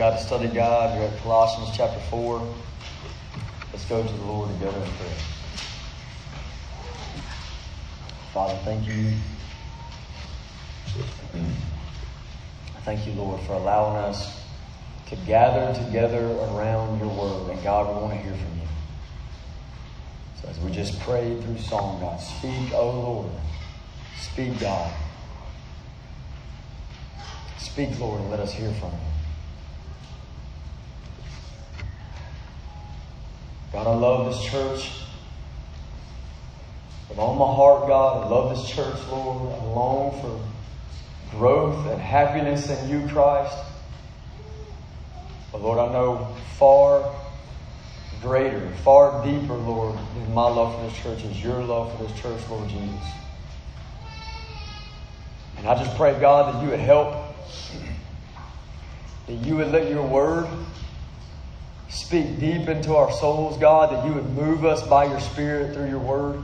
got to study God. You're at Colossians chapter 4. Let's go to the Lord together in prayer. Father, thank you. Thank you, Lord, for allowing us to gather together around your word. And God, we want to hear from you. So as we just prayed through song, God, speak, oh Lord. Speak, God. Speak, Lord, and let us hear from you. God, I love this church. With all my heart, God, I love this church, Lord. I long for growth and happiness in you, Christ. But Lord, I know far greater, far deeper, Lord, than my love for this church is your love for this church, Lord Jesus. And I just pray, God, that you would help, that you would let your word speak deep into our souls, God, that you would move us by your Spirit through your word.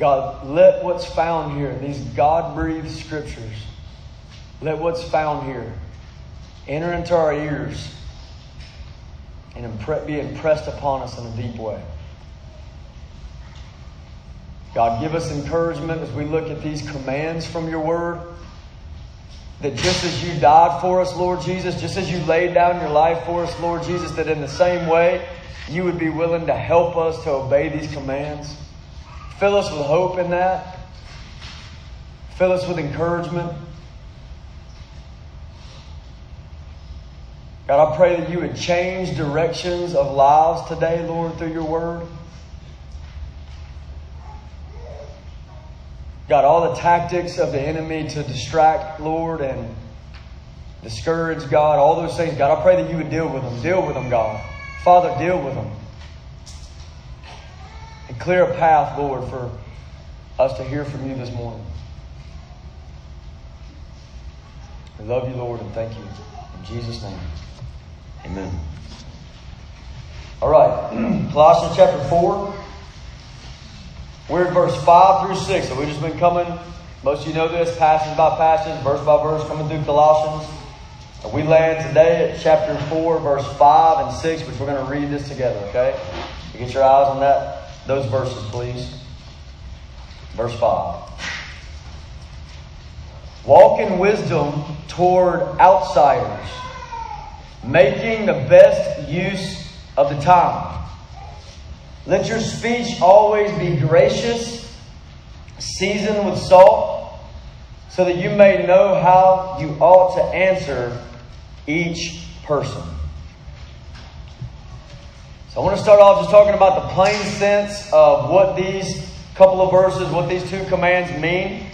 God, let what's found here in these God-breathed scriptures, let what's found here enter into our ears and be impressed upon us in a deep way. God, give us encouragement as we look at these commands from your word. That just as you died for us, Lord Jesus, just as you laid down your life for us, Lord Jesus, that in the same way, you would be willing to help us to obey these commands. Fill us with hope in that. Fill us with encouragement. God, I pray that you would change directions of lives today, Lord, through your word. God, all the tactics of the enemy to distract, Lord, and discourage, God, all those things. God, I pray that you would deal with them. Deal with them, God. Father, deal with them. And clear a path, Lord, for us to hear from you this morning. We love you, Lord, and thank you. In Jesus' name, amen. All right, Colossians chapter 4. We're in verse 5 through 6, so we've just been coming, most of you know this, passage by passage, verse by verse, coming through Colossians. And we land today at chapter 4, verse 5 and 6, which we're going to read this together, okay? So get your eyes on that, those verses, please. Verse 5. Walk in wisdom toward outsiders, making the best use of the time. Let your speech always be gracious, seasoned with salt, so that you may know how you ought to answer each person. So I want to start off just talking about the plain sense of what these couple of verses, what these two commands mean.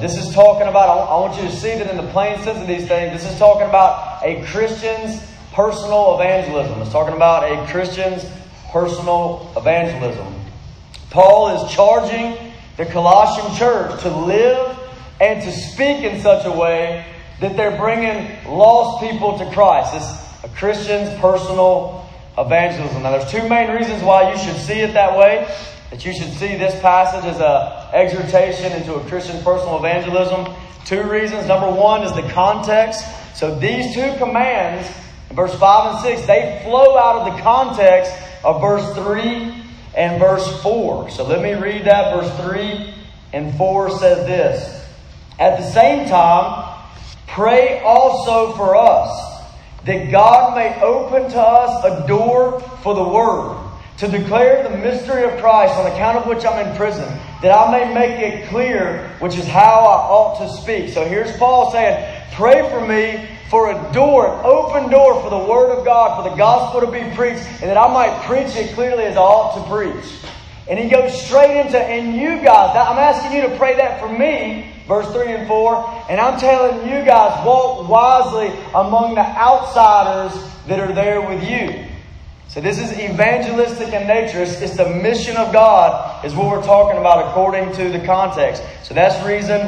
This is talking about, I want you to see that in the plain sense of these things, this is talking about a Christian's personal evangelism. It's talking about a Christian's personal evangelism. Paul is charging the Colossian church to live and to speak in such a way that they're bringing lost people to Christ. It's a Christian's personal evangelism. Now, there's two main reasons why you should see it that way, that you should see this passage as an exhortation into a Christian's personal evangelism. Two reasons. Number one is the context. So these two commands, verse 5 and 6, they flow out of the context of verse 3 and verse 4. So let me read that. Verse 3 and 4 says this. At the same time, pray also for us, that God may open to us a door for the word, to declare the mystery of Christ, on account of which I'm in prison, that I may make it clear which is how I ought to speak. So here's Paul saying, pray for me, for a door, an open door for the word of God, for the gospel to be preached, and that I might preach it clearly as I ought to preach. And he goes straight into, and you guys, I'm asking you to pray that for me, verse 3 and 4, and I'm telling you guys, walk wisely among the outsiders that are there with you. So this is evangelistic in nature. It's the mission of God is what we're talking about according to the context. So that's reason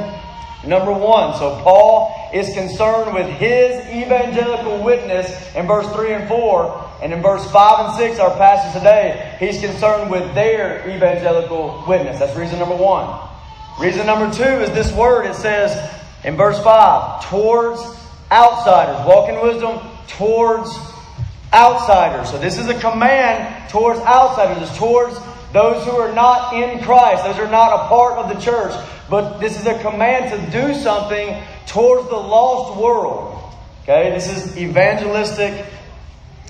number one. So Paul is concerned with his evangelical witness in verse 3 and 4. And in verse 5 and 6, our passage today, he's concerned with their evangelical witness. That's reason number one. Reason number two is this word. It says in verse 5, towards outsiders. Walk in wisdom towards outsiders. So this is a command towards outsiders. It's towards those who are not in Christ. Those are not a part of the church. But this is a command to do something towards the lost world. Okay, this is evangelistic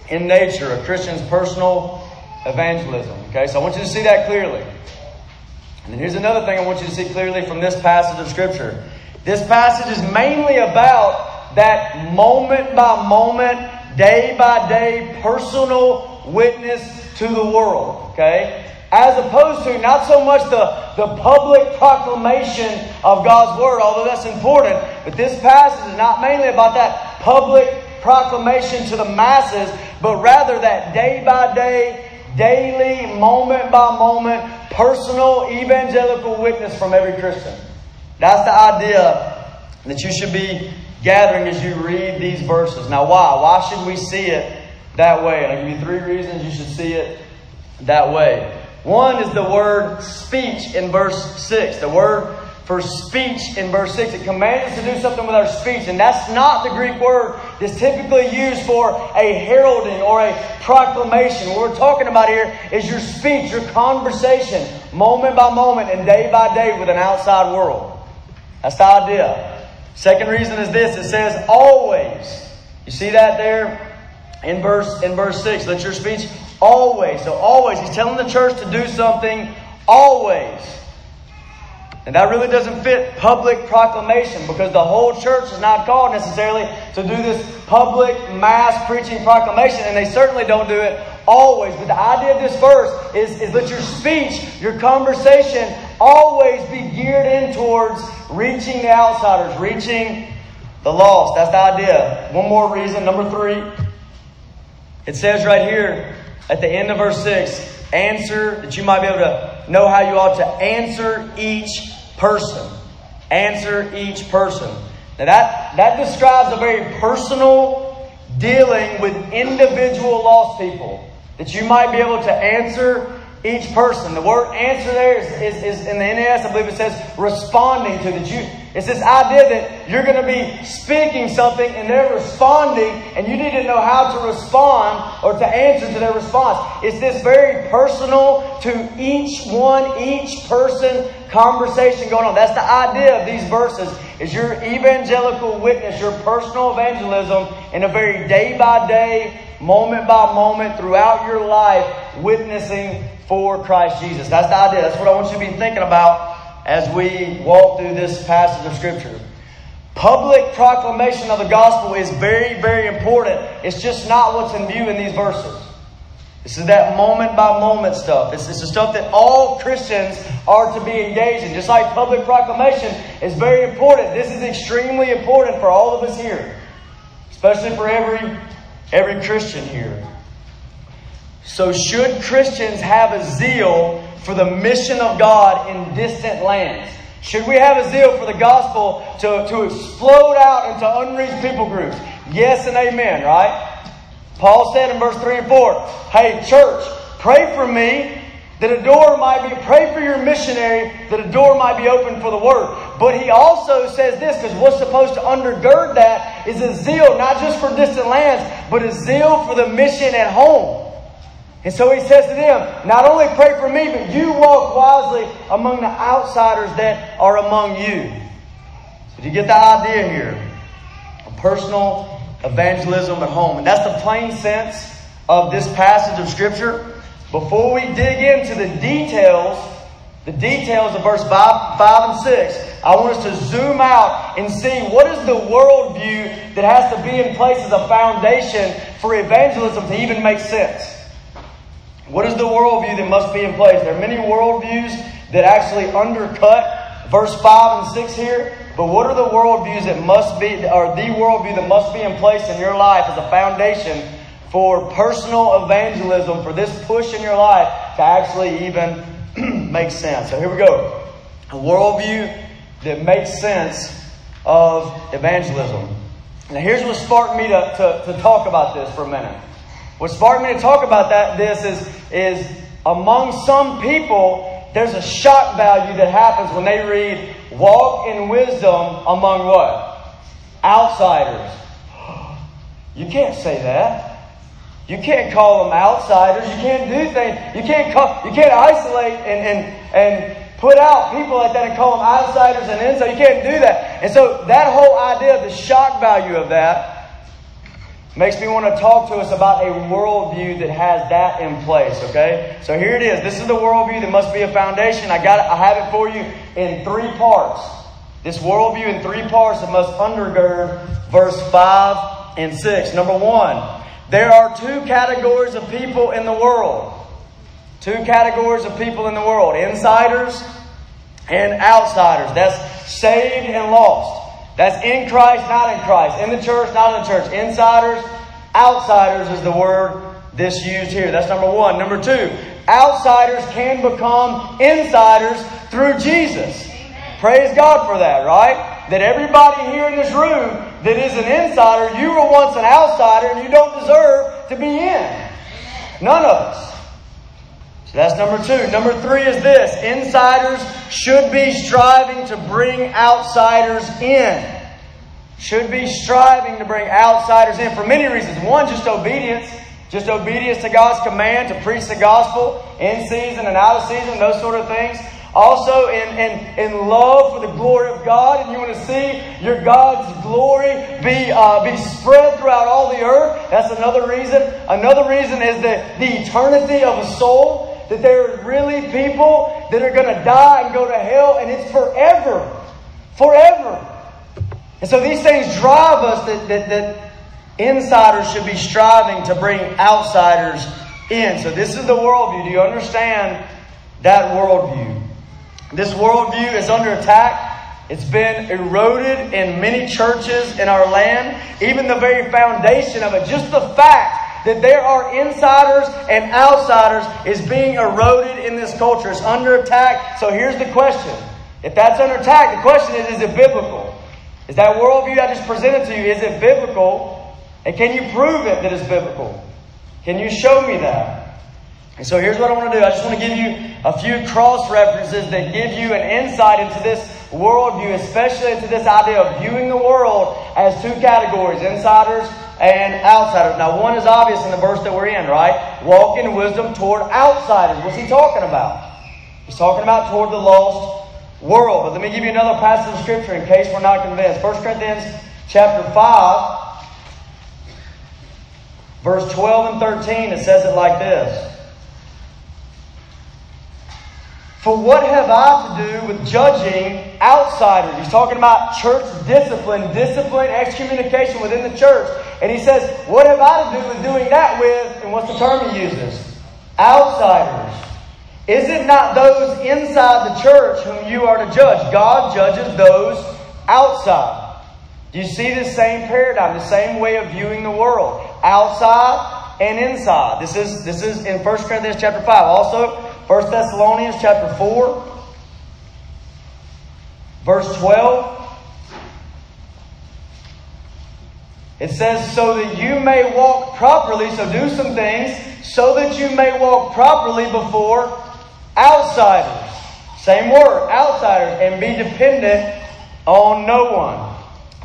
in nature, a Christian's personal evangelism. Okay, so I want you to see that clearly. And then here's another thing I want you to see clearly from this passage of Scripture. This passage is mainly about that moment by moment, day by day, personal witness to the world. Okay? As opposed to not so much the public proclamation of God's Word, although that's important, but this passage is not mainly about that public proclamation to the masses, but rather that day by day, daily, moment by moment, personal evangelical witness from every Christian. That's the idea that you should be gathering as you read these verses. Now why? Why should we see it that way? And I'll give you three reasons you should see it that way. One is the word speech in verse 6. The word for speech in verse 6. It commands us to do something with our speech. And that's not the Greek word that's typically used for a heralding or a proclamation. What we're talking about here is your speech, your conversation, moment by moment and day by day with an outside world. That's the idea. Second reason is this. It says always. You see that there in verse 6. Let your speech always. So always. He's telling the church to do something always. And that really doesn't fit public proclamation, because the whole church is not called necessarily to do this public mass preaching proclamation. And they certainly don't do it always. But the idea of this verse is let your speech, your conversation, always be geared in towards reaching the outsiders, reaching the lost. That's the idea. One more reason. Number three. It says right here at the end of verse 6, answer, that you might be able to know how you ought to answer each person. Answer each person. Now that describes a very personal dealing with individual lost people. That you might be able to answer each person. The word answer there is in the NAS, I believe it says responding to. That you, it's this idea that you're going to be speaking something and they're responding, and you need to know how to respond or to answer to their response. It's this very personal to each one, each person conversation going on. That's the idea of these verses, is your evangelical witness, your personal evangelism in a very day by day, moment by moment throughout your life, witnessing for Christ Jesus. That's the idea. That's what I want you to be thinking about as we walk through this passage of Scripture. Public proclamation of the gospel is very, very important. It's just not what's in view in these verses. This is that moment by moment stuff. It's the stuff that all Christians are to be engaged in. Just like public proclamation is very important, this is extremely important for all of us here. Especially for every Christian here. So should Christians have a zeal for the mission of God in distant lands? Should we have a zeal for the gospel to explode out into unreached people groups? Yes and amen, right? Paul said in verse 3 and 4, hey, church, pray for me that a door might be, pray for your missionary that a door might be open for the word. But he also says this, because what's supposed to undergird that is a zeal, not just for distant lands, but a zeal for the mission at home. And so he says to them, not only pray for me, but you walk wisely among the outsiders that are among you. So do you get the idea here? A personal evangelism at home. And that's the plain sense of this passage of Scripture. Before we dig into the details of verse 5 and 6, I want us to zoom out and see what is the worldview that has to be in place as a foundation for evangelism to even make sense. What is the worldview that must be in place? There are many worldviews that actually undercut verse 5 and 6 here. But what are the worldviews that must be, or the worldview that must be in place in your life as a foundation for personal evangelism, for this push in your life to actually even make sense? So here we go. A worldview that makes sense of evangelism. Now here's what sparked me to talk about this for a minute. What sparked me to talk about this is among some people, there's a shock value that happens when they read walk in wisdom among what? Outsiders. You can't say that. You can't call them outsiders. You can't do things. You can't isolate and put out people like that and call them outsiders and insiders. You can't do that. And so that whole idea, the shock value of that, makes me want to talk to us about a worldview that has that in place. Okay, so here it is. This is the worldview that must be a foundation. I have it for you in three parts. This worldview in three parts that must undergird verse 5 and 6. Number one. There are two categories of people in the world. Two categories of people in the world. Insiders and outsiders. That's saved and lost. That's in Christ, not in Christ. In the church, not in the church. Insiders, outsiders is the word that's used here. That's number one. Number two, outsiders can become insiders through Jesus. Amen. Praise God for that, right? That everybody here in this room that is an insider, you were once an outsider and you don't deserve to be in. None of us. So that's number two. Number three is this. Insiders should be striving to bring outsiders in. Should be striving to bring outsiders in for many reasons. One, just obedience. Just obedience to God's command to preach the gospel in season and out of season, those sort of things. Also in love for the glory of God, and you want to see your God's glory be spread throughout all the earth. That's another reason. Another reason is the eternity of a soul, that there are really people that are going to die and go to hell, and it's forever. Forever. And so these things drive us that insiders should be striving to bring outsiders in. So this is the worldview. Do you understand that worldview? This worldview is under attack. It's been eroded in many churches in our land. Even the very foundation of it. Just the fact that there are insiders and outsiders is being eroded in this culture. It's under attack. So here's the question. If that's under attack, the question is it biblical? Is that worldview I just presented to you, is it biblical? And can you prove it that it's biblical? Can you show me that? And so here's what I want to do. I just want to give you a few cross-references that give you an insight into this worldview, especially into this idea of viewing the world as two categories, insiders and outsiders. Now, one is obvious in the verse that we're in, right? Walk in wisdom toward outsiders. What's he talking about? He's talking about toward the lost world. But let me give you another passage of Scripture in case we're not convinced. 1 Corinthians chapter 5, verse 12 and 13, it says it like this. For what have I to do with judging outsiders? He's talking about church discipline, excommunication within the church. And he says, what have I to do with doing that with, and what's the term he uses? Outsiders. Is it not those inside the church whom you are to judge? God judges those outside. You see the same paradigm, the same way of viewing the world. Outside and inside. This is in 1 Corinthians chapter 5. Also, 1 Thessalonians chapter 4, verse 12. It says, so that you may walk properly, so do some things, so that you may walk properly before outsiders. Same word, outsiders, and be dependent on no one.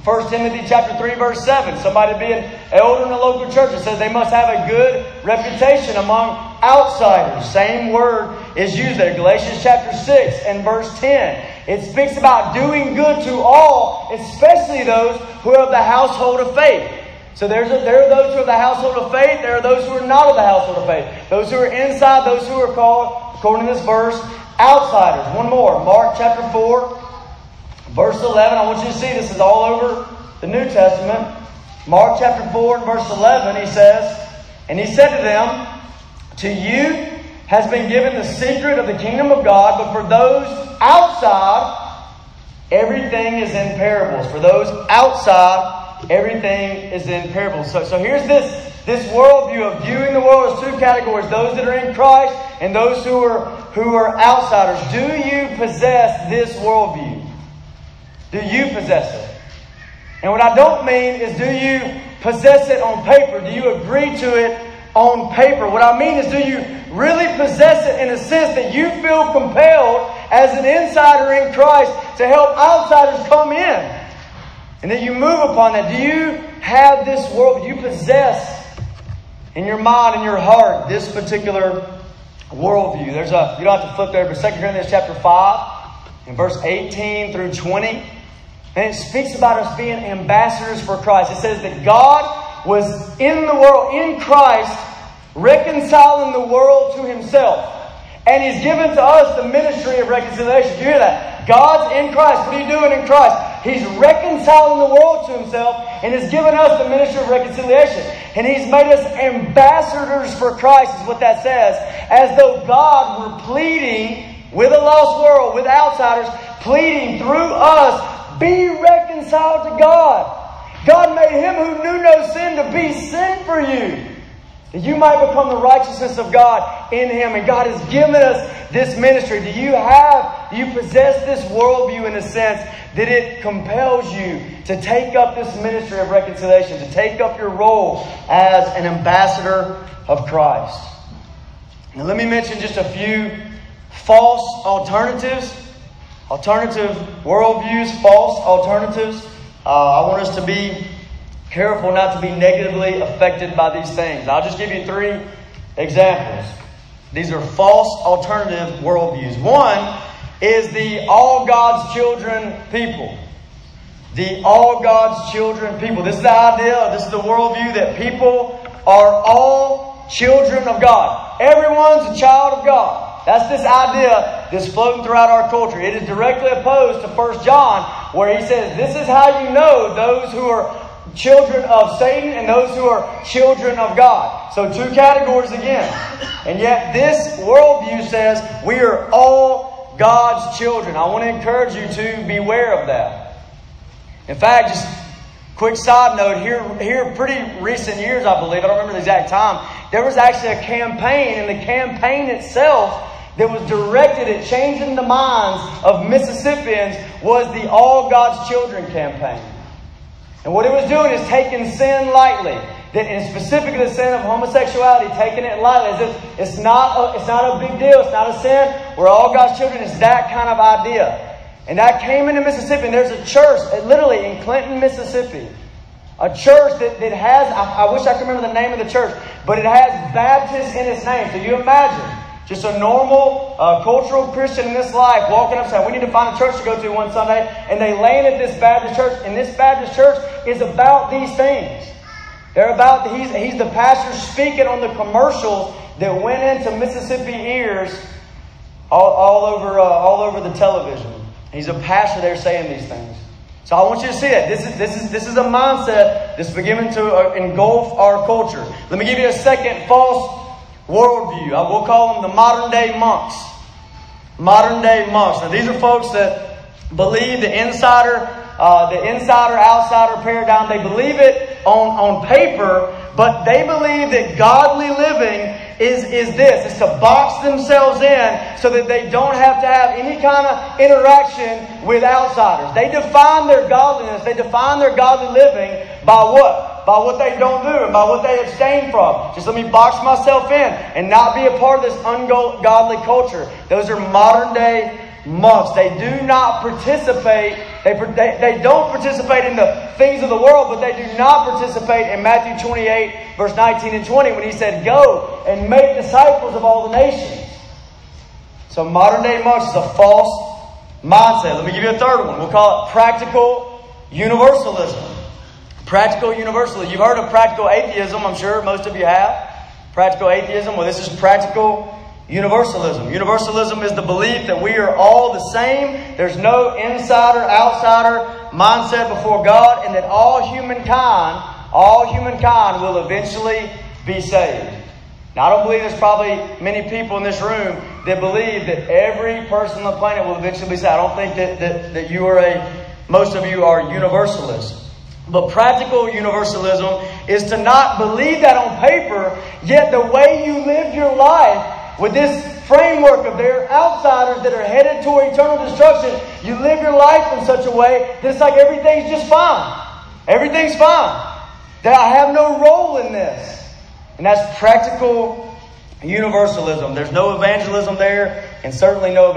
1 Timothy chapter 3, verse 7. Somebody being elder in the local church, it says they must have a good reputation among outsiders. Same word is used there. Galatians chapter 6 and verse 10. It speaks about doing good to all, especially those who are of the household of faith. So there are those who are of the household of faith. There are those who are not of the household of faith. Those who are inside, those who are called, according to this verse, outsiders. One more. Mark chapter 4. Verse 11, I want you to see this is all over the New Testament. Mark chapter 4 and verse 11, he says, and he said to them, to you has been given the secret of the kingdom of God, but for those outside, everything is in parables. For those outside, everything is in parables. So here's this worldview of viewing the world as two categories, those that are in Christ and those who are outsiders. Do you possess this worldview? Do you possess it? And what I don't mean is do you possess it on paper? Do you agree to it on paper? What I mean is do you really possess it in a sense that you feel compelled as an insider in Christ to help outsiders come in? And then you move upon that. Do you have this world, you possess in your mind and your heart this particular worldview. You don't have to flip there, but 2 Corinthians chapter 5 and verse 18 through 20. And it speaks about us being ambassadors for Christ. It says that God was in the world, in Christ, reconciling the world to himself. And he's given to us the ministry of reconciliation. You hear that? God's in Christ. What are you doing in Christ? He's reconciling the world to himself and has given us the ministry of reconciliation. And he's made us ambassadors for Christ, is what that says. As though God were pleading with a lost world, with outsiders, pleading through us, be reconciled to God. God made him who knew no sin to be sin for you, that you might become the righteousness of God in him. And God has given us this ministry. Do you possess this worldview in a sense that it compels you to take up this ministry of reconciliation, to take up your role as an ambassador of Christ? Now let me mention just a few false alternatives, alternative worldviews, false alternatives. I want us to be careful not to be negatively affected by these things. I'll just give you three examples. These are false alternative worldviews. One is the all God's children people. The all God's children people. This is the idea, this is the worldview that people are all children of God. Everyone's a child of God. That's this idea that's floating throughout our culture. It is directly opposed to 1 John, where he says, this is how you know those who are children of Satan and those who are children of God. So two categories again. And yet this worldview says we are all God's children. I want to encourage you to beware of that. In fact, just a quick side note, here pretty recent years, I believe, I don't remember the exact time, there was actually a campaign, and the campaign itself that was directed at changing the minds of Mississippians was the All God's Children campaign. And what it was doing is taking sin lightly, and specifically the sin of homosexuality, taking it lightly, as if it's not a big deal, it's not a sin, we're all God's children. It's that kind of idea. And that came into Mississippi, and there's a church, literally in Clinton, Mississippi, a church that has, I wish I could remember the name of the church, but it has Baptist in its name. So you imagine, just a normal cultural Christian in this life walking up saying, we need to find a church to go to one Sunday. And they land at this Baptist church. And this Baptist church is about these things. They're about, he's the pastor speaking on the commercials that went into Mississippi ears all over the television. He's a pastor there saying these things. So I want you to see it. This is a mindset that's beginning to engulf our culture. Let me give you a second false worldview. I will call them the modern day monks. Modern day monks. Now these are folks that believe the insider outsider paradigm. They believe it on paper, but they believe that godly living is this. It's to box themselves in so that they don't have to have any kind of interaction with outsiders. They define their godliness. They define their godly living by what? By what they don't do and by what they abstain from. Just let me box myself in and not be a part of this ungodly culture. Those are modern day monks. They do not participate. They don't participate in the things of the world, but they do not participate in Matthew 28, verse 19 and 20, when he said, go and make disciples of all the nations. So modern day monks is a false mindset. Let me give you a third one. We'll call it practical universalism. Practical universalism. You've heard of practical atheism, I'm sure most of you have. Practical atheism. Well, this is practical universalism. Universalism is the belief that we are all the same. There's no insider, outsider mindset before God, and that all humankind will eventually be saved. Now, I don't believe there's probably many people in this room that believe that every person on the planet will eventually be saved. I don't think that you are most of you are universalists. But practical universalism is to not believe that on paper, yet the way you live your life with this framework of their outsiders that are headed toward eternal destruction, you live your life in such a way that it's like everything's just fine. Everything's fine. That I have no role in this. And that's practical universalism. There's no evangelism there, and certainly no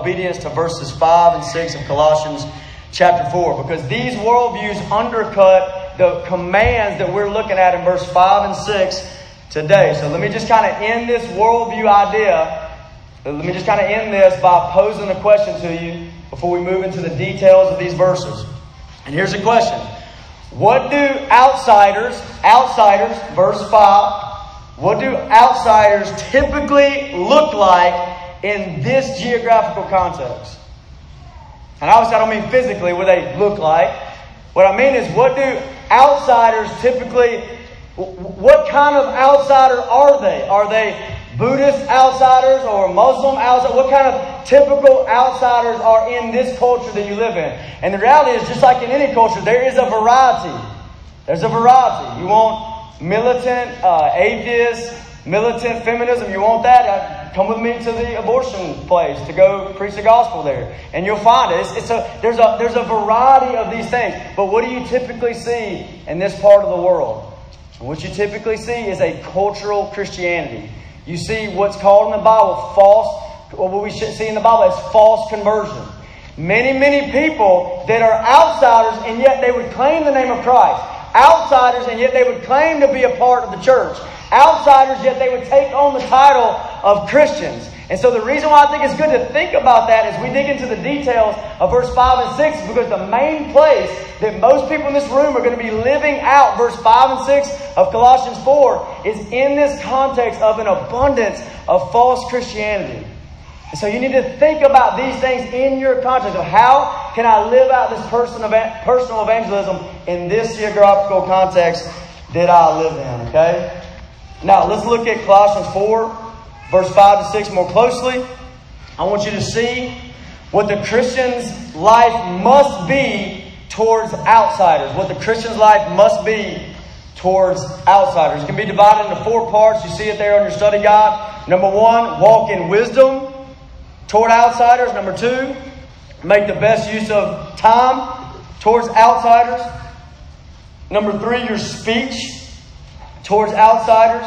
obedience to verses 5 and 6 of Colossians chapter 4, because these worldviews undercut the commands that we're looking at in verse 5 and 6 today. So let me just kind of end this worldview idea. Let me just kind of end this by posing a question to you before we move into the details of these verses. And here's a question. What do outsiders, verse 5, what do outsiders typically look like in this geographical context? And obviously I don't mean physically what they look like. What I mean is, what do outsiders typically, what kind of outsider are they? Are they Buddhist outsiders or Muslim outsiders? What kind of typical outsiders are in this culture that you live in? And the reality is, just like in any culture, there is a variety. There's a variety. You want militant atheists, militant feminism. You want that? Come with me to the abortion place to go preach the gospel there. And you'll find it. There's a variety of these things. But what do you typically see in this part of the world? And what you typically see is a cultural Christianity. You see what's called in the Bible false conversion. Many, many people that are outsiders and yet they would claim the name of Christ. Outsiders and yet they would claim to be a part of the church. Outsiders yet they would take on the title of Christians. And so the reason why I think it's good to think about that as we dig into the details of verse 5 and 6 is because the main place that most people in this room are going to be living out verse 5 and 6 of Colossians 4 is in this context of an abundance of false Christianity. And so you need to think about these things in your context of how can I live out this personal evangelism in this geographical context that I live in, okay? Now, let's look at Colossians 4. Verse 5 to 6 more closely. I want you to see what the Christian's life must be towards outsiders. What the Christian's life must be towards outsiders. It can be divided into four parts. You see it there on your study guide. Number one, walk in wisdom toward outsiders. Number two, make the best use of time towards outsiders. Number three, your speech towards outsiders.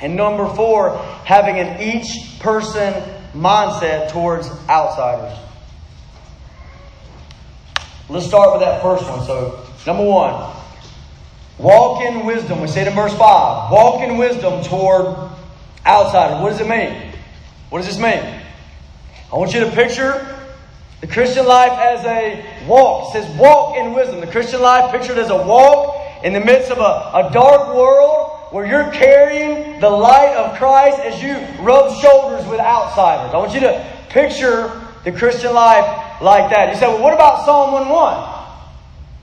And number four, having an each person mindset towards outsiders. Let's start with that first one. So, number one, walk in wisdom. We see it in verse 5. Walk in wisdom toward outsiders. What does it mean? What does this mean? I want you to picture the Christian life as a walk. It says walk in wisdom. The Christian life pictured as a walk in the midst of a dark world, where you're carrying the light of Christ as you rub shoulders with outsiders. I want you to picture the Christian life like that. You say, well, what about Psalm 1:1?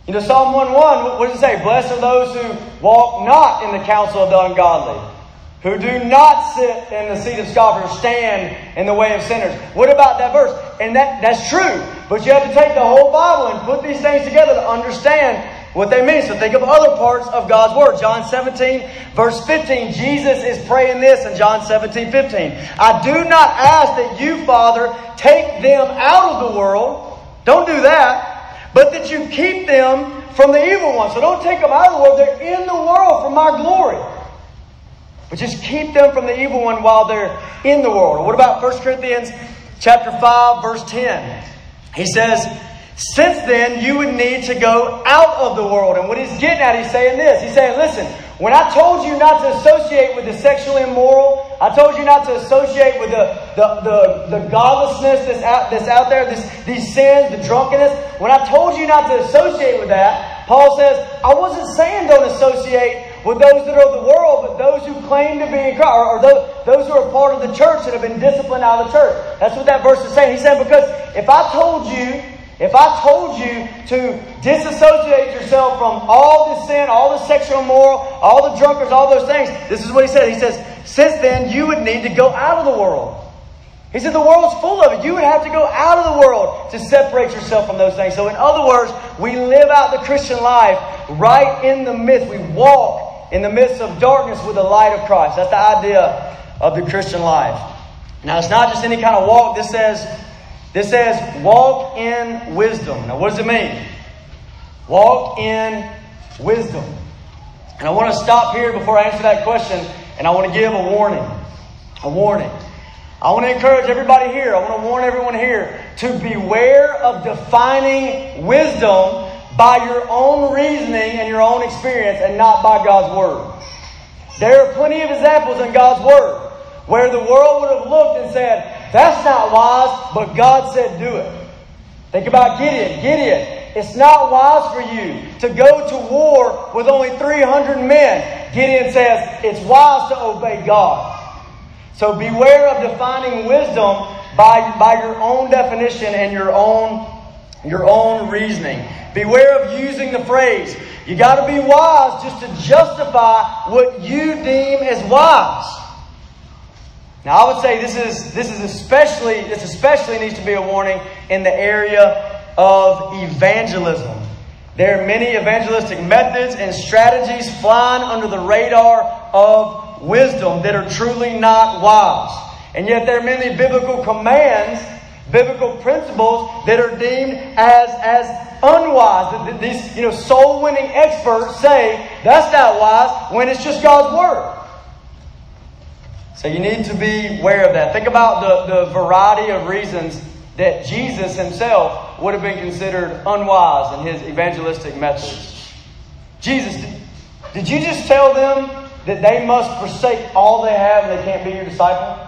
You know, Psalm 1:1, what does it say? Blessed are those who walk not in the counsel of the ungodly, who do not sit in the seat of scoffers, or stand in the way of sinners. What about that verse? And that's true. But you have to take the whole Bible and put these things together to understand what they mean. So think of other parts of God's Word. John 17, verse 15. Jesus is praying this in John 17, 15. I do not ask that you, Father, take them out of the world. Don't do that. But that you keep them from the evil one. So don't take them out of the world. They're in the world for my glory. But just keep them from the evil one while they're in the world. What about 1 Corinthians chapter 5, verse 10? He says, since then, you would need to go out of the world. And what he's getting at, he's saying this. He's saying, listen, when I told you not to associate with the sexually immoral, I told you not to associate with the godlessness that's out there, these sins, the drunkenness. When I told you not to associate with that, Paul says, I wasn't saying don't associate with those that are of the world, but those who claim to be in Christ, or those who are part of the church that have been disciplined out of the church. That's what that verse is saying. He's saying, because if I told you to disassociate yourself from all this sin, all the sexual immoral, all the drunkards, all those things, this is what he said. He says, since then, you would need to go out of the world. He said, the world's full of it. You would have to go out of the world to separate yourself from those things. So in other words, we live out the Christian life right in the midst. We walk in the midst of darkness with the light of Christ. That's the idea of the Christian life. Now, it's not just any kind of walk. This says, walk in wisdom. Now, what does it mean? Walk in wisdom. And I want to stop here before I answer that question, and I want to give a warning. A warning. I want to encourage everybody here. I want to warn everyone here to beware of defining wisdom by your own reasoning and your own experience and not by God's Word. There are plenty of examples in God's Word where the world would have looked and said, that's not wise, but God said do it. Think about Gideon. It's not wise for you to go to war with only 300 men. Gideon says, it's wise to obey God. So beware of defining wisdom by your own definition and your own reasoning. Beware of using the phrase, you got to be wise, just to justify what you deem as wise. Now I would say this especially needs to be a warning in the area of evangelism. There are many evangelistic methods and strategies flying under the radar of wisdom that are truly not wise. And yet there are many biblical commands, biblical principles that are deemed as unwise. These soul-winning experts say that's not wise when it's just God's Word. So you need to be aware of that. Think about the variety of reasons that Jesus himself would have been considered unwise in his evangelistic methods. Jesus, did you just tell them that they must forsake all they have and they can't be your disciple?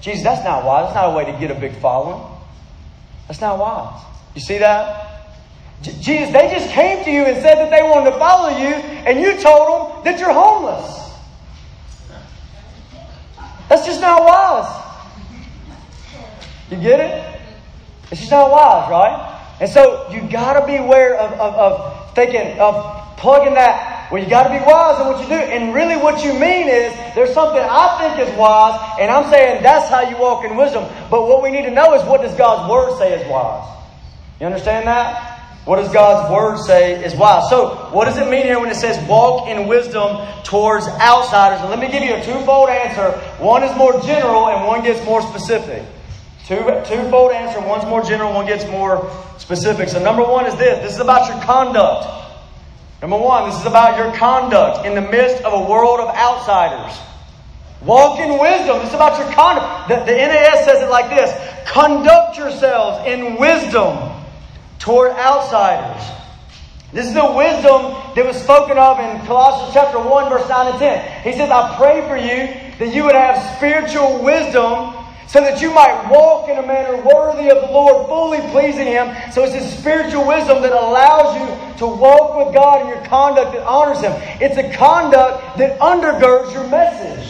Jesus, that's not wise. That's not a way to get a big following. That's not wise. You see that? Jesus, they just came to you and said that they wanted to follow you, and you told them that you're homeless. That's just not wise. You get it? It's just not wise, right? And so you got to be aware of thinking, of plugging that. Well, you got to be wise in what you do. And really what you mean is there's something I think is wise, and I'm saying that's how you walk in wisdom. But what we need to know is, what does God's Word say is wise? You understand that? What does God's Word say is wise? So what does it mean here when it says walk in wisdom towards outsiders? And let me give you a twofold answer. One is more general and one gets more specific. Twofold answer. One's more general, one gets more specific. So number one is this. This is about your conduct. Number one, this is about your conduct in the midst of a world of outsiders. Walk in wisdom. This is about your conduct. The NAS says it like this. Conduct yourselves in wisdom toward outsiders. This is the wisdom that was spoken of in Colossians chapter 1, verse 9 and 10. He says, I pray for you that you would have spiritual wisdom, so that you might walk in a manner worthy of the Lord, fully pleasing Him. So it's this spiritual wisdom that allows you to walk with God in your conduct that honors Him. It's a conduct that undergirds your message.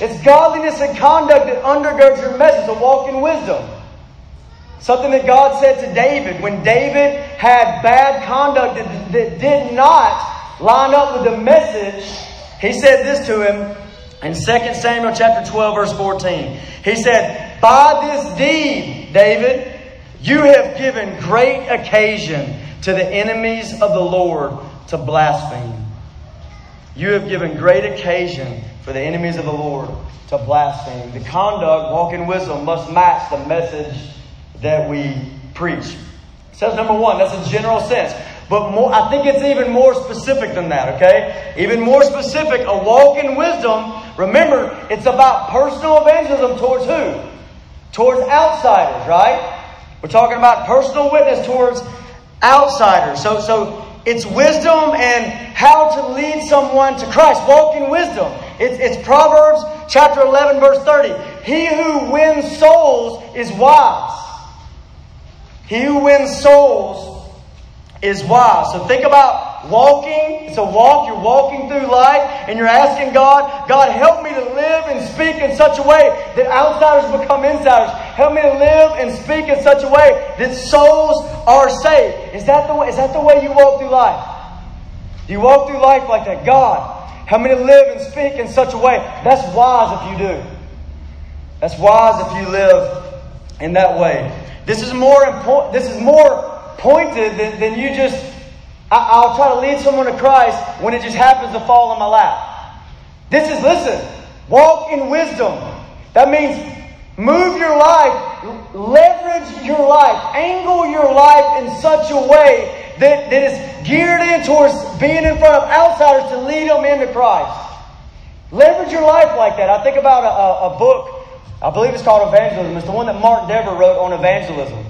It's godliness and conduct that undergirds your message, to walk in wisdom. Something that God said to David when David had bad conduct that did not line up with the message. He said this to him. In 2 Samuel chapter 12, verse 14, he said, by this deed, David, you have given great occasion to the enemies of the Lord to blaspheme. You have given great occasion for the enemies of the Lord to blaspheme. The conduct, walk in wisdom, must match the message that we preach. It says, number one, that's a general sense. But more, I think it's even more specific than that, okay? Even more specific, a walk in wisdom. Remember, it's about personal evangelism towards who? Towards outsiders, right? We're talking about personal witness towards outsiders. So it's wisdom and how to lead someone to Christ. Walk in wisdom. It's Proverbs chapter 11, verse 30. He who wins souls is wise. He who wins souls is wise. So think about walking. It's a walk. You're walking through life and you're asking God, God, help me to live and speak in such a way that outsiders become insiders. Help me to live and speak in such a way that souls are saved. Is that the way you walk through life? You walk through life like that. God, help me to live and speak in such a way. That's wise if you do. That's wise if you live in that way. This is more important. This is more pointed than you just, I'll try to lead someone to Christ when it just happens to fall on my lap. This is, listen, walk in wisdom. That means move your life, leverage your life, angle your life in such a way that is geared in towards being in front of outsiders to lead them into Christ. Leverage your life like that. I think about a book, I believe it's called Evangelism. It's the one that Mark Dever wrote on evangelism.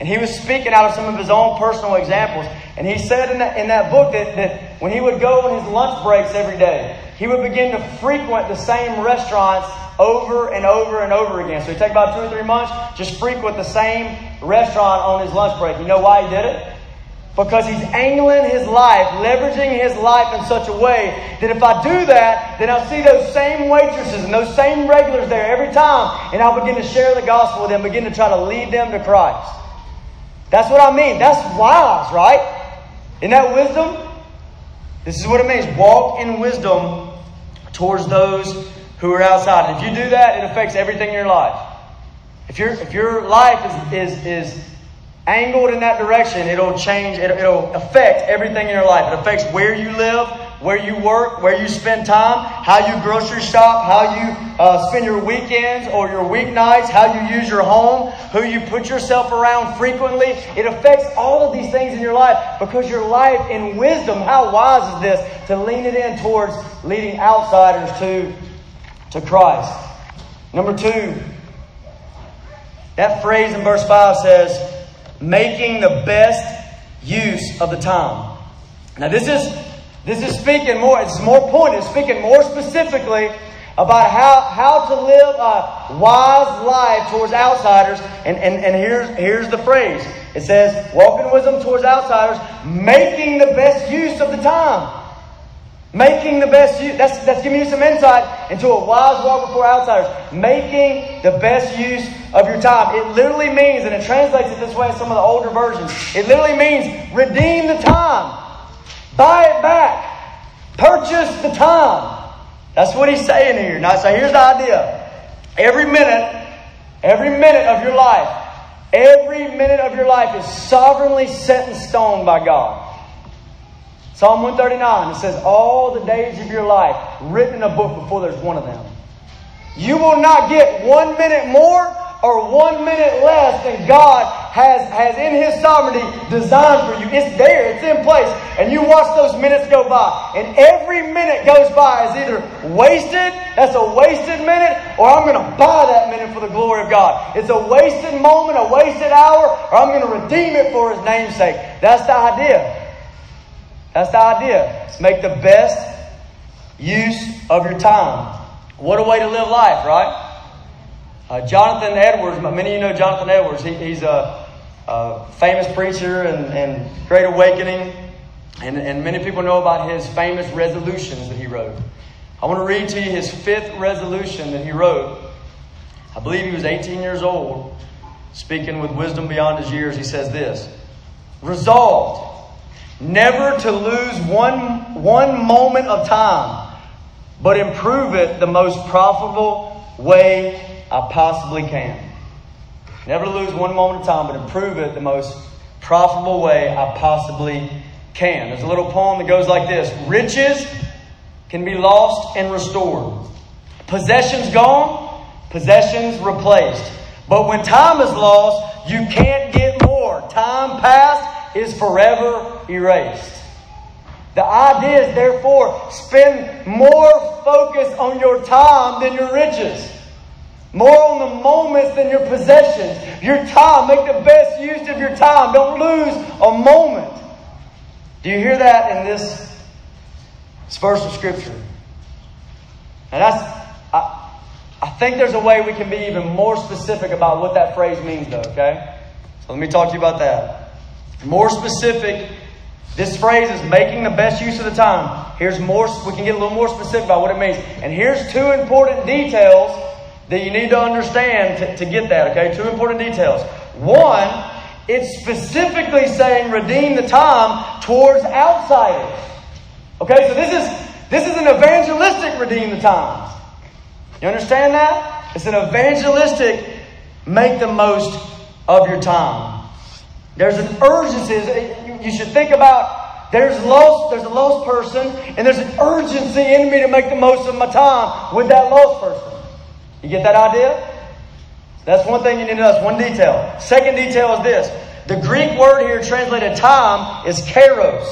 And he was speaking out of some of his own personal examples. And he said in that book that when he would go on his lunch breaks every day, he would begin to frequent the same restaurants over and over and over again. So he'd take about 2 or 3 months, just frequent the same restaurant on his lunch break. You know why he did it? Because he's angling his life, leveraging his life in such a way that if I do that, then I'll see those same waitresses and those same regulars there every time. And I'll begin to share the gospel with them, begin to try to lead them to Christ. That's what I mean. That's wise, right? Isn't that wisdom? This is what it means. Walk in wisdom towards those who are outside. If you do that, it affects everything in your life. If your life is angled in that direction, it'll change. It'll affect everything in your life. It affects where you live, where you work, where you spend time, how you grocery shop, how you spend your weekends or your weeknights, how you use your home, who you put yourself around frequently. It affects all of these things in your life because your life in wisdom, how wise is this, to lean it in towards leading outsiders to Christ. Number two, that phrase in verse 5 says, making the best use of the time. Now this is speaking more. It's more pointed. It's speaking more specifically about how to live a wise life towards outsiders. And here's the phrase. It says, walk in wisdom towards outsiders, making the best use of the time. Making the best use. That's giving you some insight into a wise walk before outsiders. Making the best use of your time. It literally means, and it translates it this way in some of the older versions, it literally means redeem the time. Buy it back. Purchase the time. That's what he's saying here. Now, so here's the idea. Every minute of your life is sovereignly set in stone by God. Psalm 139, it says, all the days of your life written in a book before there's one of them. You will not get 1 minute more or 1 minute less than God has in His sovereignty designed for you. It's there. It's in place. And you watch those minutes go by. And every minute goes by is either wasted, that's a wasted minute, or I'm going to buy that minute for the glory of God. It's a wasted moment, a wasted hour, or I'm going to redeem it for His name's sake. That's the idea. That's the idea. Make the best use of your time. What a way to live life, right? Jonathan Edwards, many of you know Jonathan Edwards. He's a famous preacher and Great Awakening. And many people know about his famous resolutions that he wrote. I want to read to you his fifth resolution that he wrote. I believe he was 18 years old, speaking with wisdom beyond his years. He says this, resolved never to lose one moment of time, but improve it the most profitable way I possibly can. Never lose one moment of time, but improve it the most profitable way I possibly can. There's a little poem that goes like this. Riches can be lost and restored. Possessions gone, possessions replaced. But when time is lost, you can't get more. Time past is forever erased. The idea is, therefore, spend more focus on your time than your riches. More on the moments than your possessions. Your time. Make the best use of your time. Don't lose a moment. Do you hear that in this verse of Scripture? And I think there's a way we can be even more specific about what that phrase means, though, okay? So let me talk to you about that. More specific. This phrase is making the best use of the time. Here's more. We can get a little more specific about what it means. And here's two important details that you need to understand to get that, okay? Two important details. One, it's specifically saying redeem the time towards outsiders. Okay, so this is an evangelistic redeem the time. You understand that? It's an evangelistic make the most of your time. There's an urgency. You should think about there's a lost person, and there's an urgency in me to make the most of my time with that lost person. You get that idea? That's one thing you need to know. That's one detail. Second detail is this. The Greek word here translated time is kairos,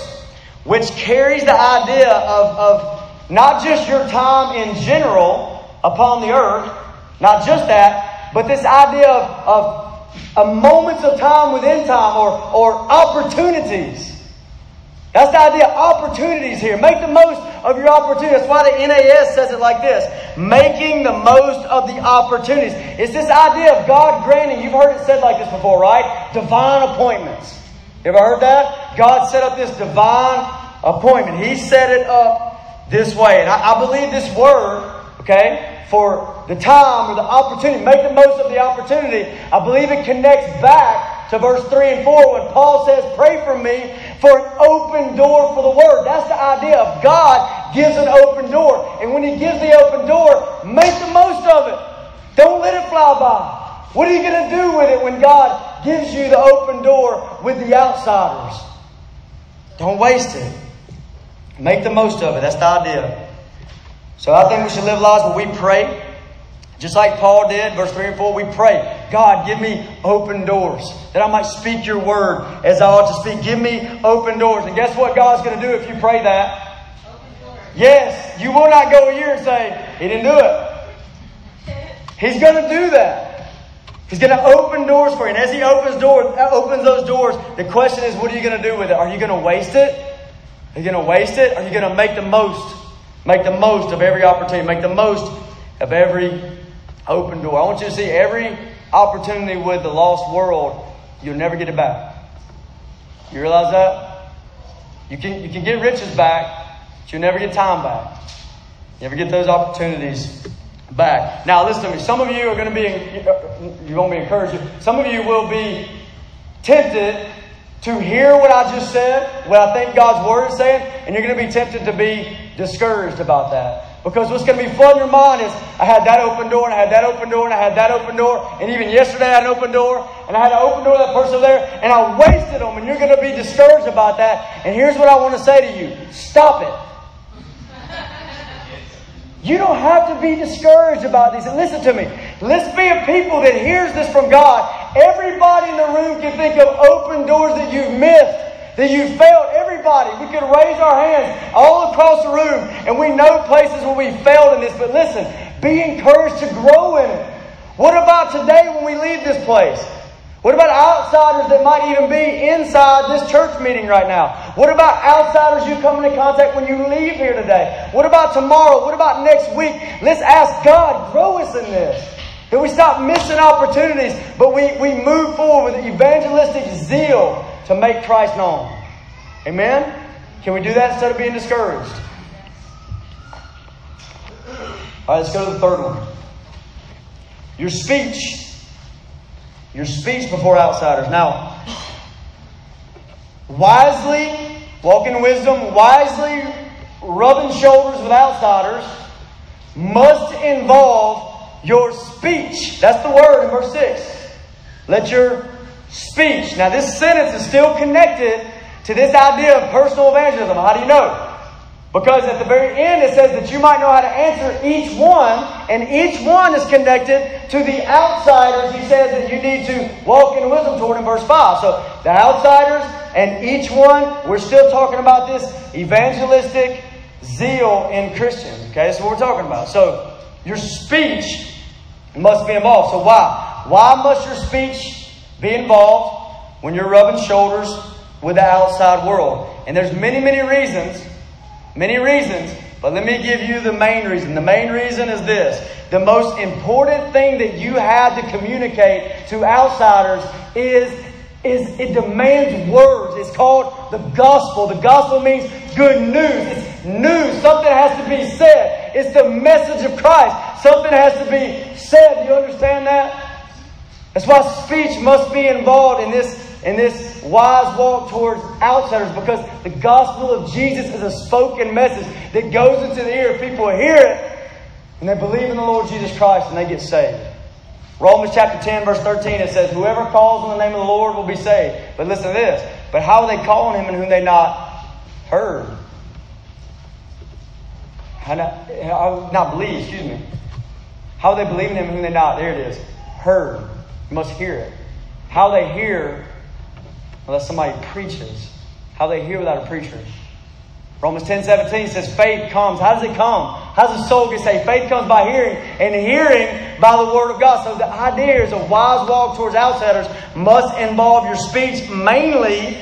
which carries the idea of not just your time in general upon the earth, not just that, but this idea of moments of time within time, or opportunities. That's the idea, opportunities here. Make the most of your opportunities. That's why the NAS says it like this: making the most of the opportunities. It's this idea of God granting, you've heard it said like this before, right? Divine appointments. You ever heard that? God set up this divine appointment. He set it up this way. And I believe this word, okay, for the time or the opportunity, make the most of the opportunity, I believe it connects back to verse 3 and 4 when Paul says, pray for me for an open door for the word. That's the idea of God gives an open door. And when He gives the open door, make the most of it. Don't let it fly by. What are you going to do with it when God gives you the open door with the outsiders? Don't waste it. Make the most of it. That's the idea. So I think we should live lives where we pray. Just like Paul did, verse 3 and 4, we pray, God, give me open doors that I might speak your word as I ought to speak. Give me open doors. And guess what God's going to do if you pray that? Open doors. Yes, you will not go a year and say, He didn't do it. He's going to do that. He's going to open doors for you. And as He opens those doors, the question is, what are you going to do with it? Are you going to waste it? Are you going to waste it? Are you going to make the most of every opportunity, make the most of every open door? I want you to see every opportunity with the lost world, you'll never get it back. You realize that? You can get riches back, but you'll never get time back. You never get those opportunities back. Now listen to me. Some of you are going to be, you won't be encouraged. Some of you will be tempted to hear what I just said, what I think God's word is saying, and you're going to be tempted to be discouraged about that. Because what's going to be flooding your mind is, I had that open door, and I had that open door, and I had that open door. And even yesterday I had an open door, and I had an open door to that person there, and I wasted them. And you're going to be discouraged about that. And here's what I want to say to you. Stop it. You don't have to be discouraged about these. And listen to me. Let's be a people that hears this from God. Everybody in the room can think of open doors that you've missed, that you failed. Everybody, we could raise our hands all across the room, and we know places where we failed in this. But listen, be encouraged to grow in it. What about today when we leave this place? What about outsiders that might even be inside this church meeting right now? What about outsiders you come into contact when you leave here today? What about tomorrow? What about next week? Let's ask God, grow us in this. That we stop missing opportunities, but we move forward with evangelistic zeal to make Christ known. Amen? Can we do that instead of being discouraged? Alright, let's go to the third one. Your speech. Your speech before outsiders. Now, wisely, walk in wisdom, wisely rubbing shoulders with outsiders must involve your speech. That's the word in verse 6. Let your speech. Now this sentence is still connected to this idea of personal evangelism. How do you know? Because at the very end it says that you might know how to answer each one, and each one is connected to the outsiders he says that you need to walk in wisdom toward in verse 5. So the outsiders and each one, we're still talking about this evangelistic zeal in Christians. Okay, that's what we're talking about. So your speech must be involved. So why? Why must your speech be involved when you're rubbing shoulders with the outside world? And there's many reasons, but let me give you the main reason. The main reason is this: the most important thing that you have to communicate to outsiders is it demands words. It's called the gospel. The gospel means good news. It's news. Something has to be said. It's the message of Christ. Something has to be said. Do you understand that? That's why speech must be involved in this wise walk towards outsiders, because the gospel of Jesus is a spoken message that goes into the ear. People hear it, and they believe in the Lord Jesus Christ, and they get saved. Romans chapter 10, verse 13, it says, whoever calls on the name of the Lord will be saved. But listen to this. But how will they call on Him in whom they not heard? Not believe. How will they believe in Him whom they not? There it is. Heard. You must hear it. How they hear, unless somebody preaches. How they hear without a preacher. Romans 10:17 says faith comes. How does it come? How's a soul get saved? Faith comes by hearing, and hearing by the Word of God. So the idea is a wise walk towards outsiders must involve your speech mainly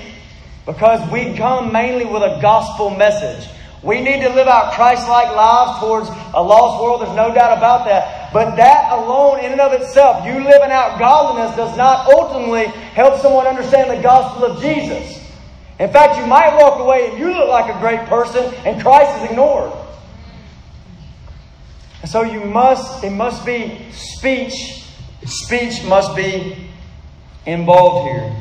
because we come mainly with a gospel message. We need to live out Christ-like lives towards a lost world. There's no doubt about that. But that alone in and of itself, you living out godliness, does not ultimately help someone understand the gospel of Jesus. In fact, you might walk away and you look like a great person and Christ is ignored. And so it must be speech. Speech must be involved here.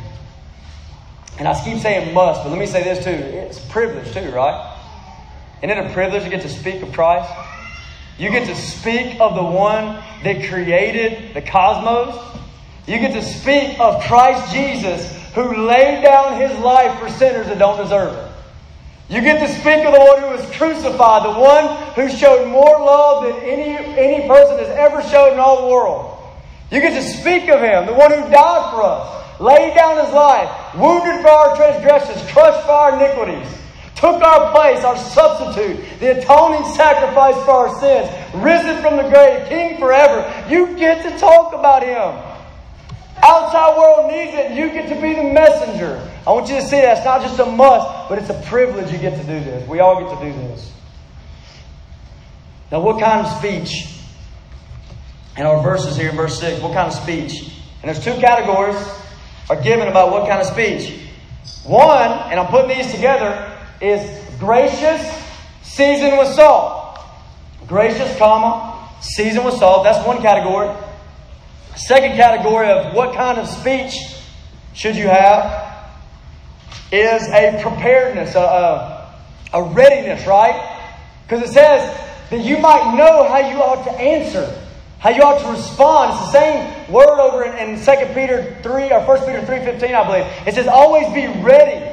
And I keep saying must, but let me say this too. It's privilege too, right? Isn't it a privilege to get to speak of Christ? You get to speak of the one that created the cosmos. You get to speak of Christ Jesus who laid down His life for sinners that don't deserve it. You get to speak of the one who was crucified, the one who showed more love than any person has ever showed in all the world. You get to speak of Him, the one who died for us, laid down His life, wounded for our transgressions, crushed for our iniquities, took our place, our substitute, the atoning sacrifice for our sins, risen from the grave, King forever. You get to talk about Him. Outside world needs it. You get to be the messenger. I want you to see that. It's not just a must, but it's a privilege you get to do this. We all get to do this. Now, what kind of speech? In our verses here in verse 6, what kind of speech? And there's two categories are given about what kind of speech. One, and I'm putting these together, is gracious, seasoned with salt. Gracious, comma, seasoned with salt. That's one category. Second category of what kind of speech should you have is a preparedness, a readiness, right? Because it says that you might know how you ought to answer, how you ought to respond. It's the same word over in 2 Peter 3 or 1 Peter 3:15, I believe. It says, always be ready.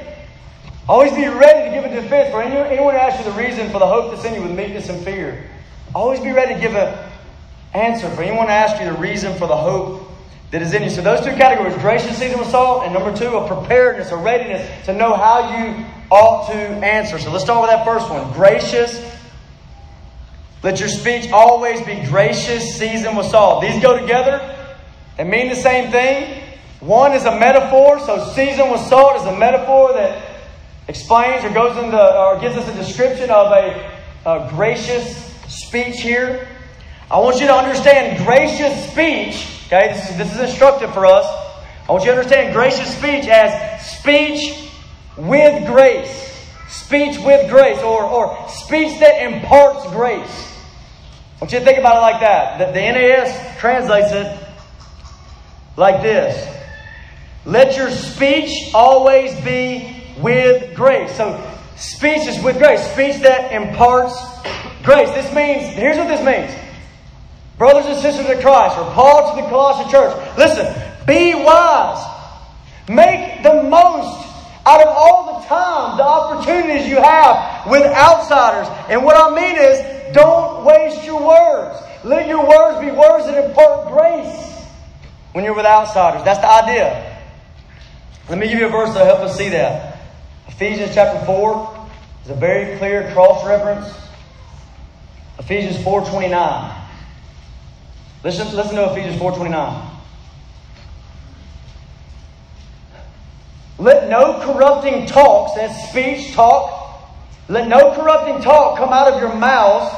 Always be ready to give a defense for anyone who asks you the reason for the hope that's in you with meekness and fear. Always be ready to give a answer for anyone to ask you the reason for the hope that is in you. So those two categories, gracious, seasoned with salt, and number two, a preparedness, a readiness to know how you ought to answer. So let's start with that first one. Gracious. Let your speech always be gracious, seasoned with salt. These go together. They mean the same thing. One is a metaphor. So seasoned with salt is a metaphor that explains or goes into or gives us a description of a gracious speech here. I want you to understand gracious speech, okay, this is instructive for us. I want you to understand gracious speech as speech with grace. Speech with grace, or speech that imparts grace. I want you to think about it like that. The NAS translates it like this. Let your speech always be with grace. So speech is with grace. Speech that imparts grace. This means, here's what this means. Brothers and sisters of Christ, or Paul to the Colossian church, listen, be wise. Make the most out of all the time, the opportunities you have with outsiders. And what I mean is, don't waste your words. Let your words be words that impart grace when you're with outsiders. That's the idea. Let me give you a verse that'll help us see that. Ephesians chapter 4 is a very clear cross-reference. Ephesians 4:29. Listen to Ephesians 4:29. Let no corrupting talk, that's speech, talk. Let no corrupting talk come out of your mouths,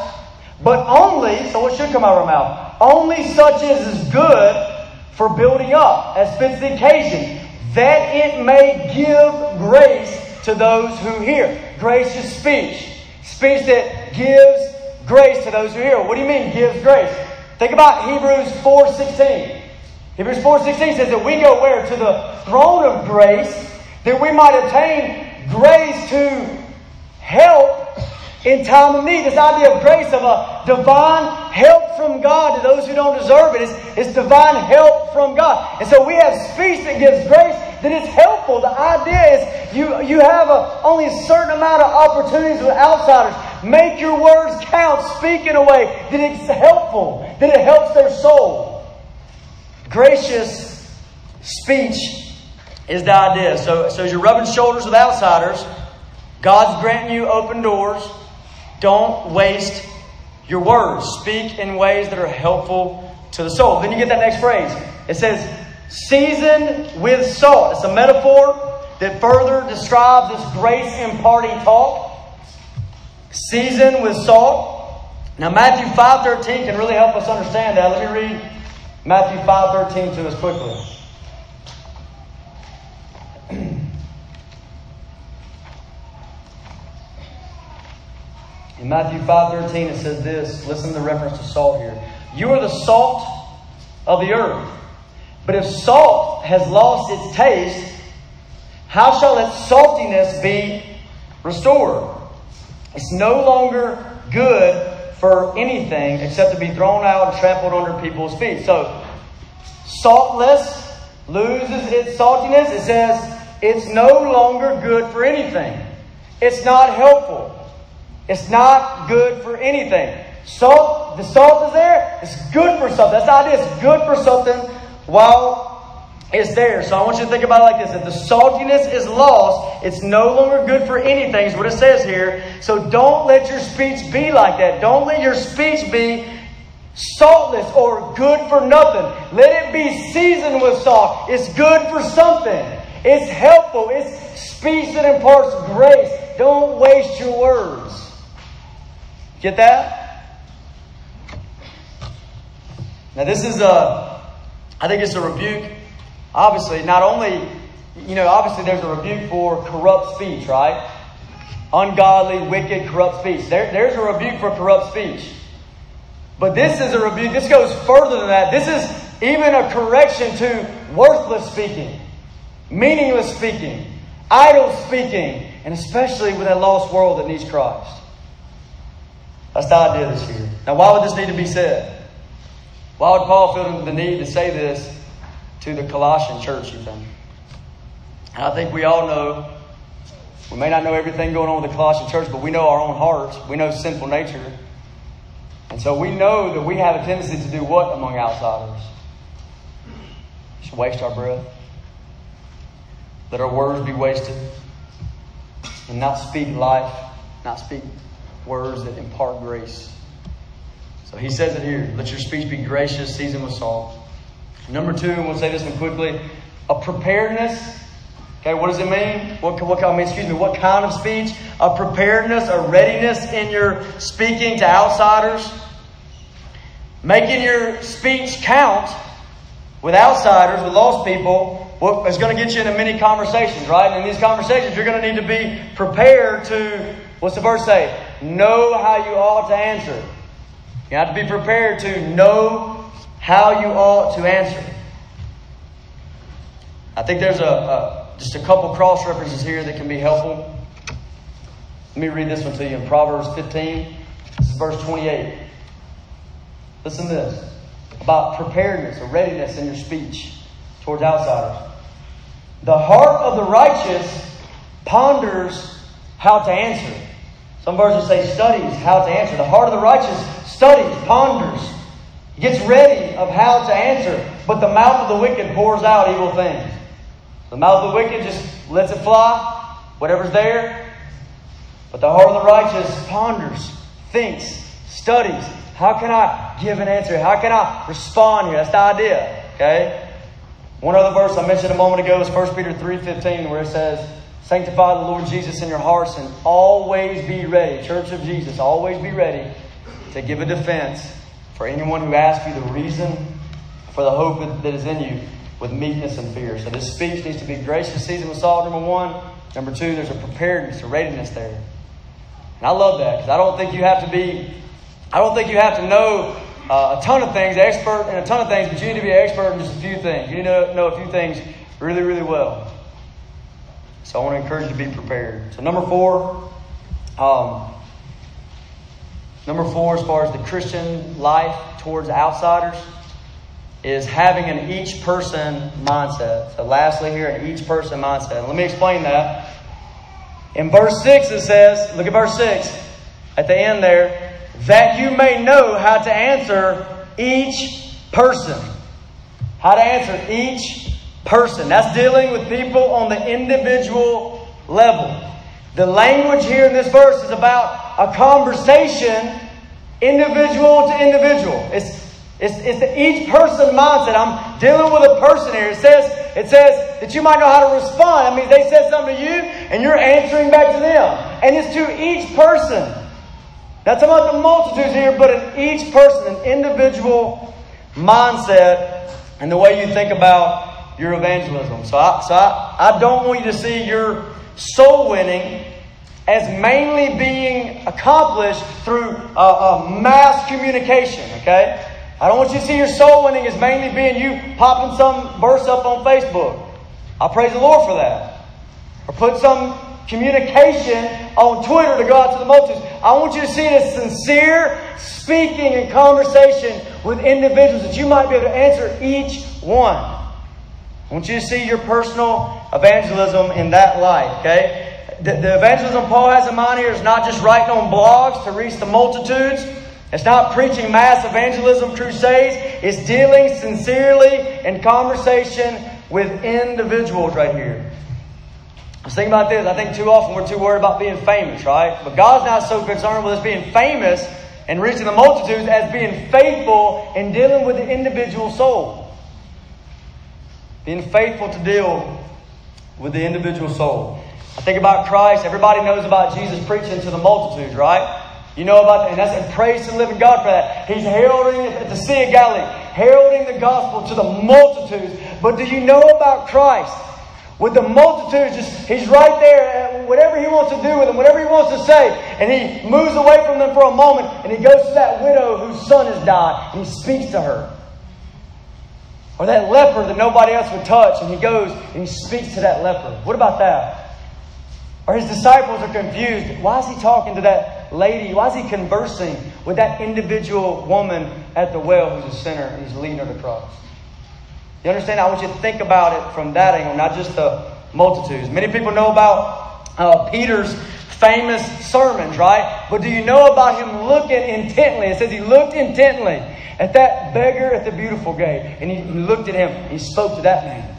but only, so what should come out of our mouth? Only such as is good for building up, as fits the occasion, that it may give grace to those who hear. Gracious speech. Speech that gives grace to those who hear. What do you mean gives grace? Think about Hebrews 4:16. Hebrews 4:16 says that we go where? To the throne of grace, that we might attain grace to help in time of need. This idea of grace, of a divine help from God to those who don't deserve it. It's divine help from God. And so we have speech that gives grace that is helpful. The idea is you have only a certain amount of opportunities with outsiders. Make your words count. Speak in a way that it's helpful, that it helps their soul. Gracious speech is the idea. So as you're rubbing shoulders with outsiders, God's granting you open doors. Don't waste Your words speak in ways that are helpful to the soul. Then you get that next phrase. It says, seasoned with salt. It's a metaphor that further describes this grace-imparting talk. Seasoned with salt. Now, Matthew 5:13 can really help us understand that. Let me read Matthew 5:13 to us quickly. In Matthew 5:13, it says this. Listen to the reference to salt here. You are the salt of the earth. But if salt has lost its taste, how shall its saltiness be restored? It's no longer good for anything except to be thrown out and trampled under people's feet. So, saltless loses its saltiness. It says it's no longer good for anything. It's not helpful. It's not good for anything. Salt, the salt is there. It's good for something. That's the idea. It's good for something while it's there. So I want you to think about it like this. If the saltiness is lost, it's no longer good for anything is what it says here. So don't let your speech be like that. Don't let your speech be saltless or good for nothing. Let it be seasoned with salt. It's good for something. It's helpful. It's speech that imparts grace. Don't waste your words. Get that? Now this is I think it's a rebuke. Obviously, not only, obviously there's a rebuke for corrupt speech, right? Ungodly, wicked, corrupt speech. There's a rebuke for corrupt speech. But this is a rebuke. This goes further than that. This is even a correction to worthless speaking, meaningless speaking, idle speaking, and especially with that lost world that needs Christ. That's the idea this year. Now, why would this need to be said? Why would Paul feel the need to say this to the Colossian church, you think? And I think we all know, we may not know everything going on with the Colossian church, but we know our own hearts. We know sinful nature. And so we know that we have a tendency to do what among outsiders? Just waste our breath. Let our words be wasted. And not speak life. Not speak words that impart grace. So he says it here. Let your speech be gracious, seasoned with salt. Number two, and we'll say this one quickly. A preparedness. Okay, what does it mean? What kind of speech? A preparedness, a readiness in your speaking to outsiders. Making your speech count with outsiders, with lost people. Well, it's going to get you into many conversations, right? And in these conversations, you're going to need to be prepared to, what's the verse say? Know how you ought to answer. You have to be prepared to know how you ought to answer. I think there's just a couple cross references here that can be helpful. Let me read this one to you in Proverbs 15. This is verse 28. Listen to this. About preparedness or readiness in your speech towards outsiders. The heart of the righteous ponders how to answer. Some versions say studies how to answer. The heart of the righteous studies, ponders, gets ready of how to answer. But the mouth of the wicked pours out evil things. The mouth of the wicked just lets it fly, whatever's there. But the heart of the righteous ponders, thinks, studies. How can I give an answer? How can I respond here? That's the idea. Okay? One other verse I mentioned a moment ago is 1 Peter 3:15, where it says, sanctify the Lord Jesus in your hearts and always be ready. Church of Jesus, always be ready to give a defense for anyone who asks you the reason for the hope that is in you with meekness and fear. So this speech needs to be gracious, seasoned with salt, number one. Number two, there's a preparedness, a readiness there. And I love that because I don't think you have to know a ton of things, expert in a ton of things, but you need to be an expert in just a few things. You need to know a few things really, really well. So I want to encourage you to be prepared. So number four, as far as the Christian life towards outsiders, is having an each person mindset. So lastly here, an each person mindset. Let me explain that. In verse 6 it says, look at verse 6 at the end there, that you may know how to answer each person. How to answer each person. That's dealing with people on the individual level. The language here in this verse is about a conversation individual to individual. It's the each person mindset. I'm dealing with a person here. It says that you might know how to respond. I mean, they said something to you and you're answering back to them. And it's to each person. Now, talking about the multitudes here, but in each person, an individual mindset and the way you think about your evangelism. So I don't want you to see your soul winning as mainly being accomplished through a mass communication, okay? I don't want you to see your soul winning as mainly being you popping some verse up on Facebook. I praise the Lord for that. Or put some communication on Twitter to go out to the multitudes. I want you to see it as sincere speaking and conversation with individuals that you might be able to answer each one. I want you to see your personal evangelism in that light, okay? The evangelism Paul has in mind here is not just writing on blogs to reach the multitudes. It's not preaching mass evangelism crusades. It's dealing sincerely in conversation with individuals right here. I was thinking about this. I think too often we're too worried about being famous, right? But God's not so concerned with us being famous and reaching the multitudes as being faithful in dealing with the individual soul. Being faithful to deal with the individual soul. I think about Christ. Everybody knows about Jesus preaching to the multitudes, right? You know about that. And that's praise to the living God for that. He's heralding at the Sea of Galilee, heralding the gospel to the multitudes. But do you know about Christ? With the multitudes, he's right there. Whatever he wants to do with them, whatever he wants to say. And he moves away from them for a moment. And he goes to that widow whose son has died. And he speaks to her. Or that leper that nobody else would touch. And he goes and he speaks to that leper. What about that? Or his disciples are confused. Why is he talking to that lady? Why is he conversing with that individual woman at the well who's a sinner and he's leading her to Christ? You understand? I want you to think about it from that angle, not just the multitudes. Many people know about Peter's famous sermons, right? But do you know about him looking intently? It says he looked intently at that beggar at the beautiful gate. And he looked at him and he spoke to that man.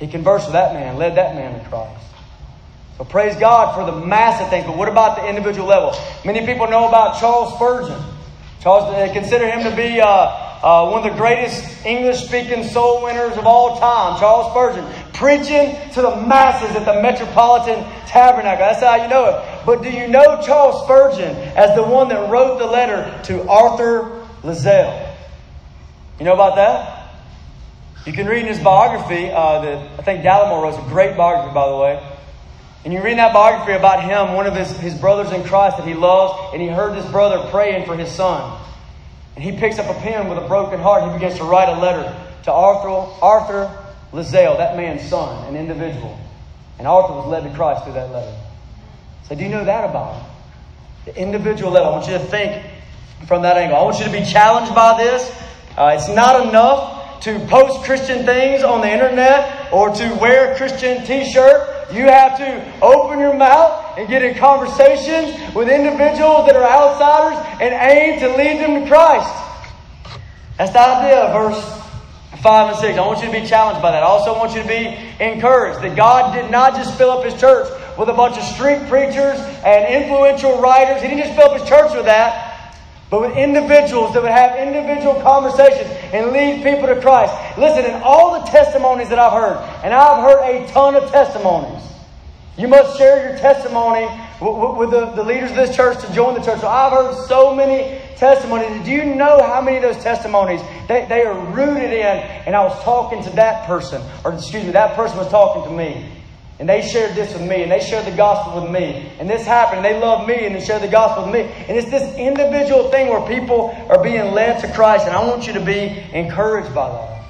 He conversed with that man, led that man to Christ. So praise God for the massive things. But what about the individual level? Many people know about Charles Spurgeon. They consider him to be one of the greatest English-speaking soul winners of all time. Charles Spurgeon preaching to the masses at the Metropolitan Tabernacle. That's how you know it. But do you know Charles Spurgeon as the one that wrote the letter to Arthur Lazelle? You know about that? You can read in his biography that I think Gallimore wrote. It's a great biography, by the way. And you read that biography about him, one of his brothers in Christ that he loves, and he heard this brother praying for his son. And he picks up a pen with a broken heart. He begins to write a letter to Arthur Lazelle, that man's son, an individual. And Arthur was led to Christ through that letter. So do you know that about him? The individual level. I want you to think from that angle. I want you to be challenged by this. It's not enough to post Christian things on the internet or to wear a Christian t-shirt. You have to open your mouth and get in conversations with individuals that are outsiders and aim to lead them to Christ. That's the idea of verse 5 and 6. I want you to be challenged by that. I also want you to be encouraged that God did not just fill up His church with a bunch of street preachers and influential writers. He didn't just fill up His church with that. But with individuals that would have individual conversations and lead people to Christ. Listen, in all the testimonies that I've heard, and I've heard a ton of testimonies. You must share your testimony with the leaders of this church to join the church. So I've heard so many testimonies. Do you know how many of those testimonies they are rooted in? And I was talking to that person, or excuse me, that person was talking to me. And they shared this with me. And they shared the gospel with me. And this happened. And they loved me. And they shared the gospel with me. And it's this individual thing where people are being led to Christ. And I want you to be encouraged by that.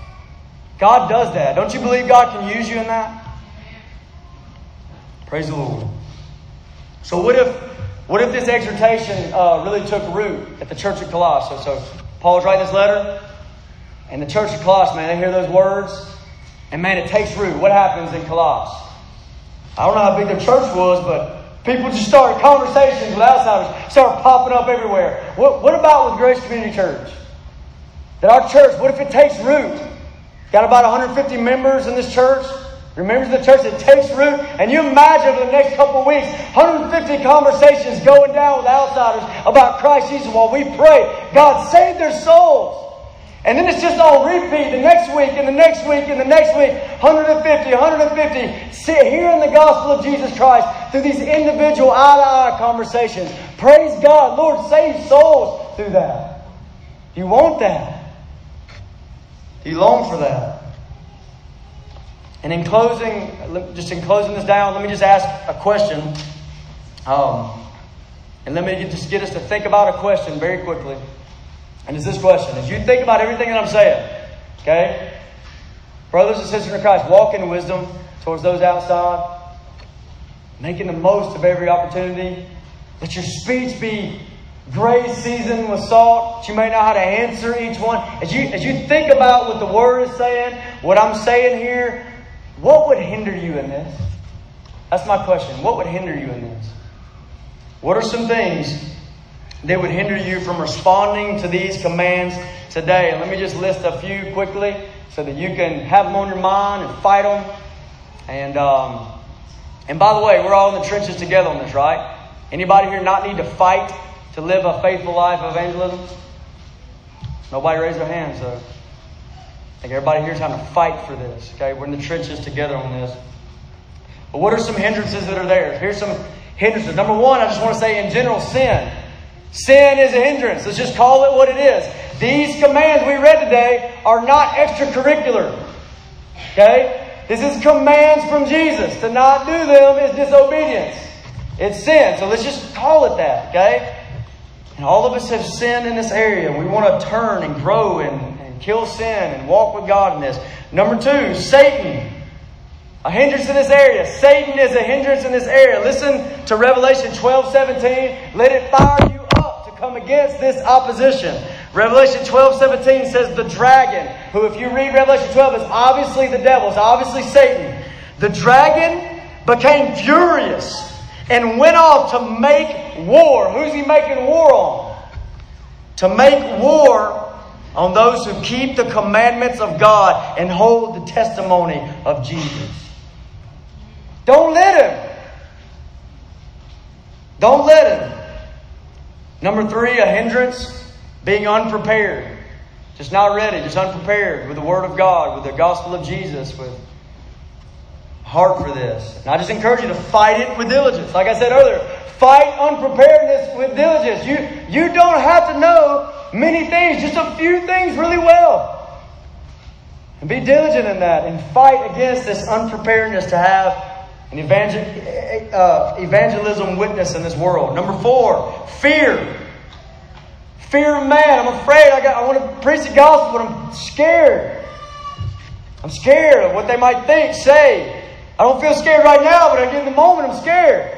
God does that. Don't you believe God can use you in that? Praise the Lord. So what if this exhortation really took root at the church of Colossae? So Paul's writing this letter. And the church of Colossae, man, they hear those words. And man, it takes root. What happens in Colossae? I don't know how big their church was, but people just started conversations with outsiders, started popping up everywhere. What about with Grace Community Church? That our church, what if it takes root? Got about 150 members in this church. Remember the church, it takes root. And you imagine for the next couple of weeks, 150 conversations going down with outsiders about Christ Jesus while we pray, God save their souls. And then it's just on repeat the next week and the next week and the next week. 150, hearing the gospel of Jesus Christ through these individual eye-to-eye conversations. Praise God. Lord, save souls through that. Do you want that? Do you long for that? And in closing, this down, let me just ask a question. And let me just get us to think about a question very quickly. And it's this question. As you think about everything that I'm saying, okay? Brothers and sisters in Christ, walk in wisdom towards those outside, making the most of every opportunity. Let your speech be grace seasoned with salt. You may know how to answer each one. As you think about what the Word is saying, what I'm saying here, what would hinder you in this? That's my question. What would hinder you in this? What are some things they would hinder you from responding to these commands today? And let me just list a few quickly so that you can have them on your mind and fight them. And by the way, we're all in the trenches together on this, right? Anybody here not need to fight to live a faithful life of evangelism? Nobody raised their hand, so I think everybody here is having to fight for this. Okay, we're in the trenches together on this. But what are some hindrances that are there? Here's some hindrances. Number one, I just want to say in general, sin. Sin is a hindrance. Let's just call it what it is. These commands we read today are not extracurricular. Okay? This is commands from Jesus. To not do them is disobedience. It's sin. So let's just call it that. Okay? And all of us have sinned in this area. We want to turn and grow and kill sin and walk with God in this. Number two, Satan. A hindrance in this area. Satan is a hindrance in this area. Listen to Revelation 12:17. Let it fire you come against this opposition. Revelation 12:17 says the dragon, who if you read Revelation 12 is obviously the devil, it's obviously Satan. The dragon became furious and went off to make war. Who's he making war on? To make war on those who keep the commandments of God and hold the testimony of Jesus. Don't let him. Don't let him. Number three, a hindrance, being unprepared. Just not ready, just unprepared with the Word of God, with the gospel of Jesus, with heart for this. And I just encourage you to fight it with diligence. Like I said earlier, fight unpreparedness with diligence. You don't have to know many things, just a few things really well. And be diligent in that and fight against this unpreparedness to have an evangelism witness in this world. Number four, fear. Fear of man. I'm afraid. I want to preach the gospel, but I'm scared. I'm scared of what they might think, say. I don't feel scared right now, but in the moment I'm scared.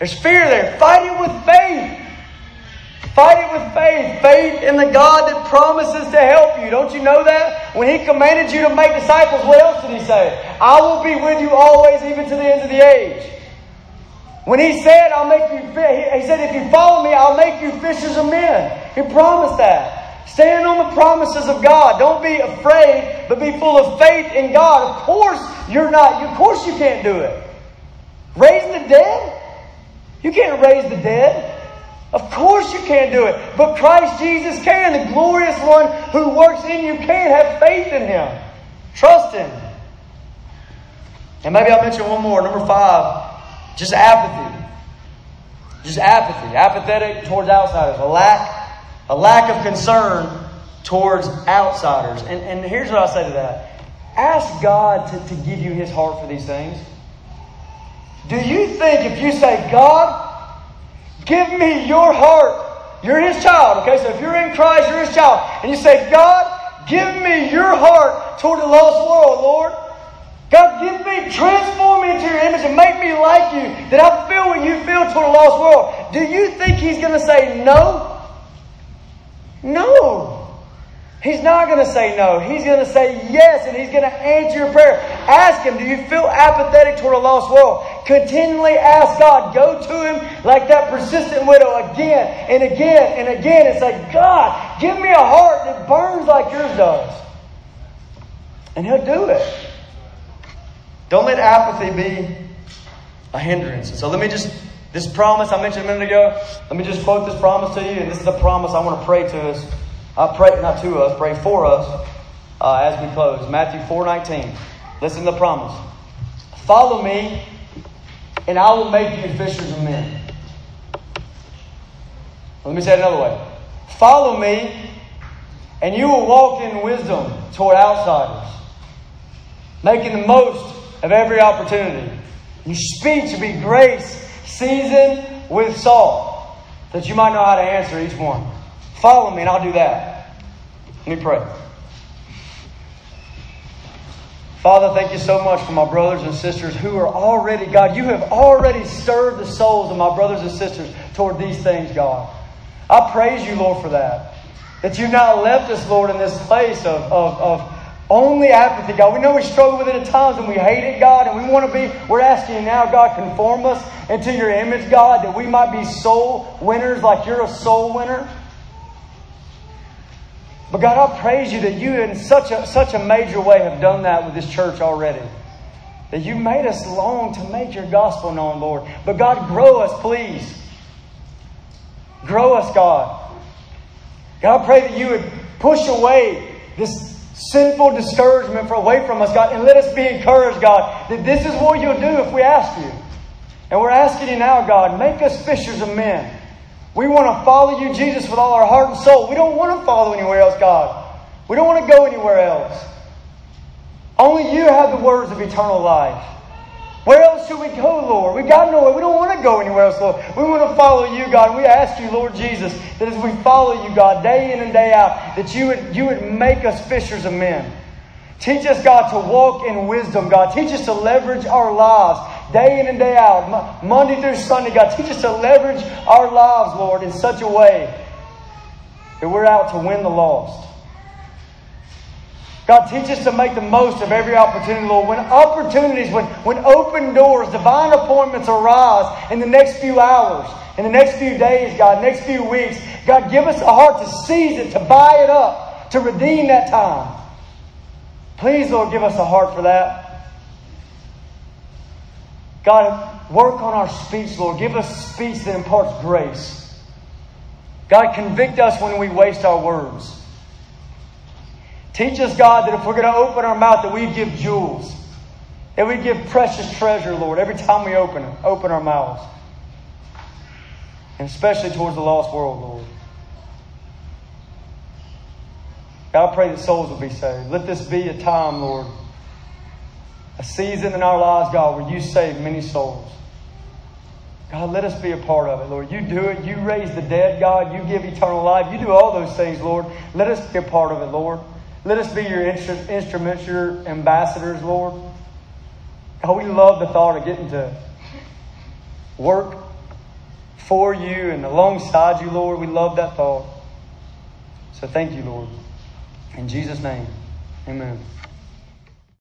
There's fear there. Fight it with faith. Fight it with faith. Faith in the God that promises to help you. Don't you know that? When He commanded you to make disciples, what else did He say? I will be with you always, even to the end of the age. When He said, He said, if you follow me, I'll make you fishers of men. He promised that. Stand on the promises of God. Don't be afraid, but be full of faith in God. Of course you're not. Of course you can't do it. Raising the dead? You can't raise the dead. Of course you can't do it. But Christ Jesus can. The glorious one who works in you can. Have faith in Him. Trust Him. And maybe I'll mention one more. Number five. Just apathy. Just apathy. Apathetic towards outsiders. A lack of concern towards outsiders. And here's what I say to that. Ask God to give you His heart for these things. Do you think if you say, God, give me your heart. You're His child. Okay, so if you're in Christ, you're His child. And you say, God, give me your heart toward the lost world, Lord. God, give me, transform me into your image and make me like you, that I feel what you feel toward the lost world. Do you think He's going to say no? No. He's not going to say no. He's going to say yes, and He's going to answer your prayer. Ask Him, do you feel apathetic toward a lost world? Continually ask God. Go to Him like that persistent widow again and again and again and say, God, give me a heart that burns like yours does. And He'll do it. Don't let apathy be a hindrance. So let me just, this promise I mentioned a minute ago, let me just quote this promise to you. And this is a promise I want to pray to us. Pray for us as we close. Matthew 4:19. Listen to the promise. Follow me and I will make you fishers of men. Let me say it another way. Follow me and you will walk in wisdom toward outsiders, making the most of every opportunity. Your speech should be grace seasoned with salt, that you might know how to answer each one. Follow me and I'll do that. Let me pray. Father, thank you so much for my brothers and sisters who are already, God, you have already stirred the souls of my brothers and sisters toward these things, God. I praise you, Lord, for that. That you've not left us, Lord, in this place of only apathy, God. We know we struggle with it at times and we hate it, God, and we want to be, we're asking you now, God, conform us into your image, God, that we might be soul winners like you're a soul winner. But God, I praise you that you in such a major way have done that with this church already. That you made us long to make your gospel known, Lord. But God, grow us, please. Grow us, God. God, I pray that you would push away this sinful discouragement away from us, God, and let us be encouraged, God, that this is what you'll do if we ask you. And we're asking you now, God, make us fishers of men. We want to follow you, Jesus, with all our heart and soul. We don't want to follow anywhere else, God. We don't want to go anywhere else. Only you have the words of eternal life. Where else should we go, Lord? We got nowhere. We don't want to go anywhere else, Lord. We want to follow you, God. We ask you, Lord Jesus, that as we follow you, God, day in and day out, that you would make us fishers of men. Teach us, God, to walk in wisdom, God. Teach us to leverage our lives day in and day out, Monday through Sunday, God. Teach us to leverage our lives, Lord, in such a way that we're out to win the lost. God, teach us to make the most of every opportunity, Lord. When opportunities, when open doors, divine appointments arise in the next few hours, in the next few days, God, next few weeks, God, give us a heart to seize it, to buy it up, to redeem that time. Please, Lord, give us a heart for that. God, work on our speech, Lord. Give us speech that imparts grace. God, convict us when we waste our words. Teach us, God, that if we're going to open our mouth, that we give jewels. That we give precious treasure, Lord, every time we open our mouths. And especially towards the lost world, Lord. God, I pray that souls will be saved. Let this be a time, Lord, a season in our lives, God, where you save many souls. God, let us be a part of it, Lord. You do it. You raise the dead, God. You give eternal life. You do all those things, Lord. Let us be a part of it, Lord. Let us be your instruments, your ambassadors, Lord. God, we love the thought of getting to work for you and alongside you, Lord. We love that thought. So thank you, Lord. In Jesus' name, amen.